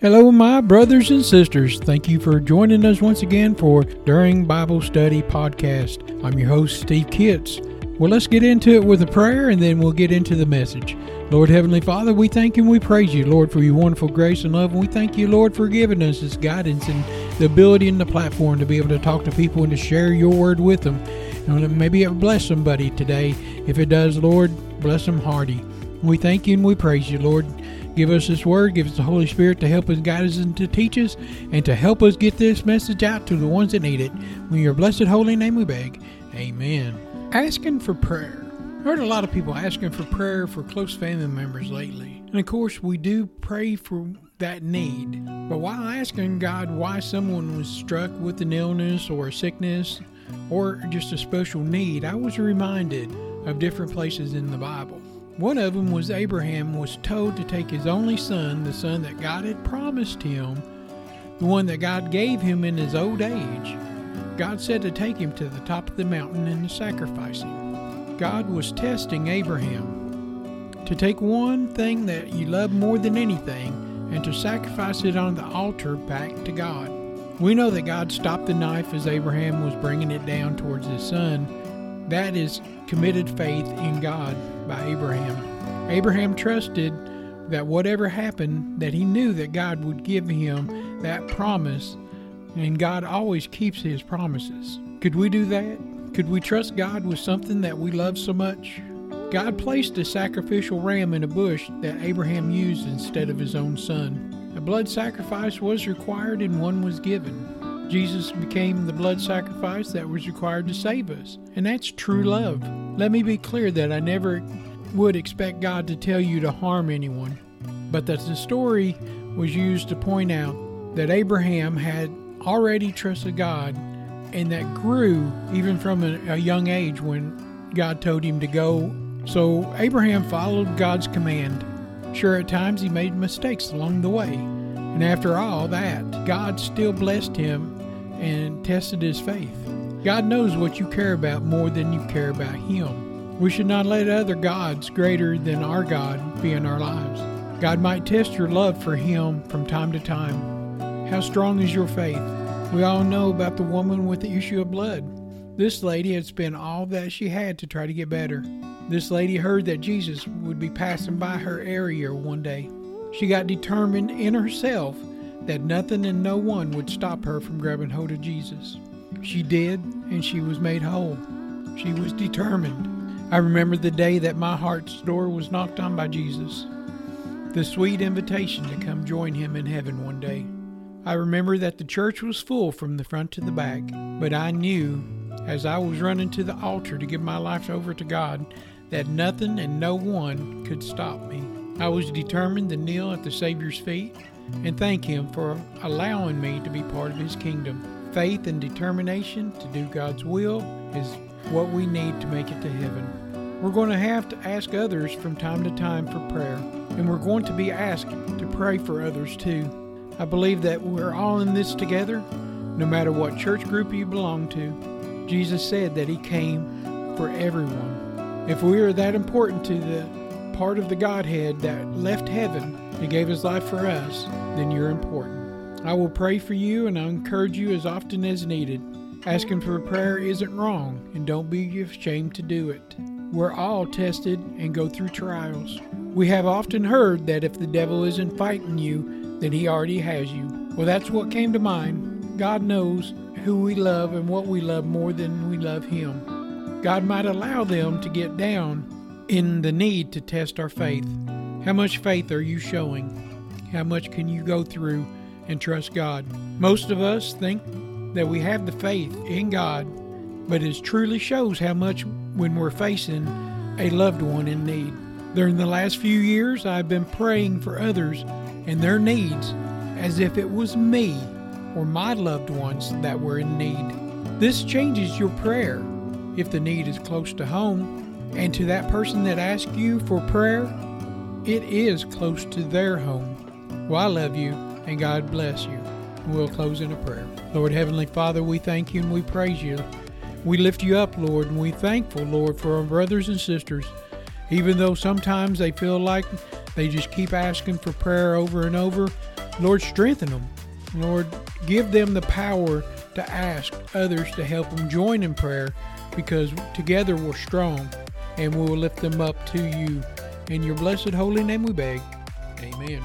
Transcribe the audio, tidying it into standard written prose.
Hello, my brothers and sisters. Thank you for joining us once again for During Bible Study Podcast. I'm your host, Steve Kitts. Well, let's get into it with a prayer, and then we'll get into the message. Lord Heavenly Father, we thank you and we praise you, Lord, for your wonderful grace and love. And we thank you, Lord, for giving us this guidance and the ability and the platform to be able to talk to people and to share your word with them. And maybe it will bless somebody today. If it does, Lord, bless them hearty. We thank you and we praise you, Lord. Give us this word. Give us the Holy Spirit to help us, guide us, and to teach us, and to help us get this message out to the ones that need it. In your blessed holy name we beg. Amen. Asking for prayer. I heard a lot of people asking for prayer for close family members lately. And of course, we do pray for that need. But while asking God why someone was struck with an illness or a sickness or just a special need, I was reminded of different places in the Bible. One of them was Abraham was told to take his only son, the son that God had promised him, the one that God gave him in his old age. God said to take him to the top of the mountain and to sacrifice him. God was testing Abraham to take one thing that you love more than anything and to sacrifice it on the altar back to God. We know that God stopped the knife as Abraham was bringing it down towards his son. That is committed faith in God by Abraham. Abraham trusted that whatever happened, that he knew that God would give him that promise. And God always keeps his promises. Could we do that? Could we trust God with something that we love so much? God placed a sacrificial ram in a bush that Abraham used instead of his own son. A blood sacrifice was required and one was given. Jesus became the blood sacrifice that was required to save us. And that's true love. Let me be clear that I never would expect God to tell you to harm anyone. But that the story was used to point out that Abraham had already trusted God, and that grew even from a young age when God told him to go. So Abraham followed God's command. Sure, at times he made mistakes along the way, and after all that, God still blessed him and tested his faith. God knows what you care about more than you care about him. We should not let other gods greater than our God be in our lives. God might test your love for him from time to time. How strong is your faith? We all know about the woman with the issue of blood. This lady had spent all that she had to try to get better. This lady heard that Jesus would be passing by her area one day. She got determined in herself that nothing and no one would stop her from grabbing hold of Jesus. She did, and she was made whole. She was determined. I remember the day that my heart's door was knocked on by Jesus, the sweet invitation to come join him in heaven one day. I remember that the church was full from the front to the back, but I knew as I was running to the altar to give my life over to God that nothing and no one could stop me. I was determined to kneel at the Savior's feet and thank him for allowing me to be part of his kingdom. Faith and determination to do God's will is what we need to make it to heaven. We're going to have to ask others from time to time for prayer, and we're going to be asked to pray for others too. I believe that we're all in this together, no matter what church group you belong to. Jesus said that he came for everyone. If we are that important to the part of the Godhead that left heaven and gave his life for us, then you're important. I will pray for you, and I encourage you as often as needed. Asking for prayer isn't wrong, and don't be ashamed to do it. We're all tested and go through trials. We have often heard that if the devil isn't fighting you, then he already has you. Well, that's what came to mind. God knows who we love and what we love more than we love him. God might allow them to get down in the need to test our faith. How much faith are you showing? How much can you go through and trust God? Most of us think that we have the faith in God, but it truly shows how much when we're facing a loved one in need. During the last few years, I've been praying for others and their needs as if it was me or my loved ones that were in need. This changes your prayer if the need is close to home, and to that person that asks you for prayer, it is close to their home. Well, I love you, and God bless you. We'll close in a prayer. Lord Heavenly Father, we thank you and we praise you. We lift you up, Lord, and we thankful, Lord, for our brothers and sisters. Even though sometimes they feel like they just keep asking for prayer over and over, Lord, strengthen them. Lord, give them the power to ask others to help them join in prayer, because together we're strong, and we will lift them up to you. In your blessed holy name we beg. Amen.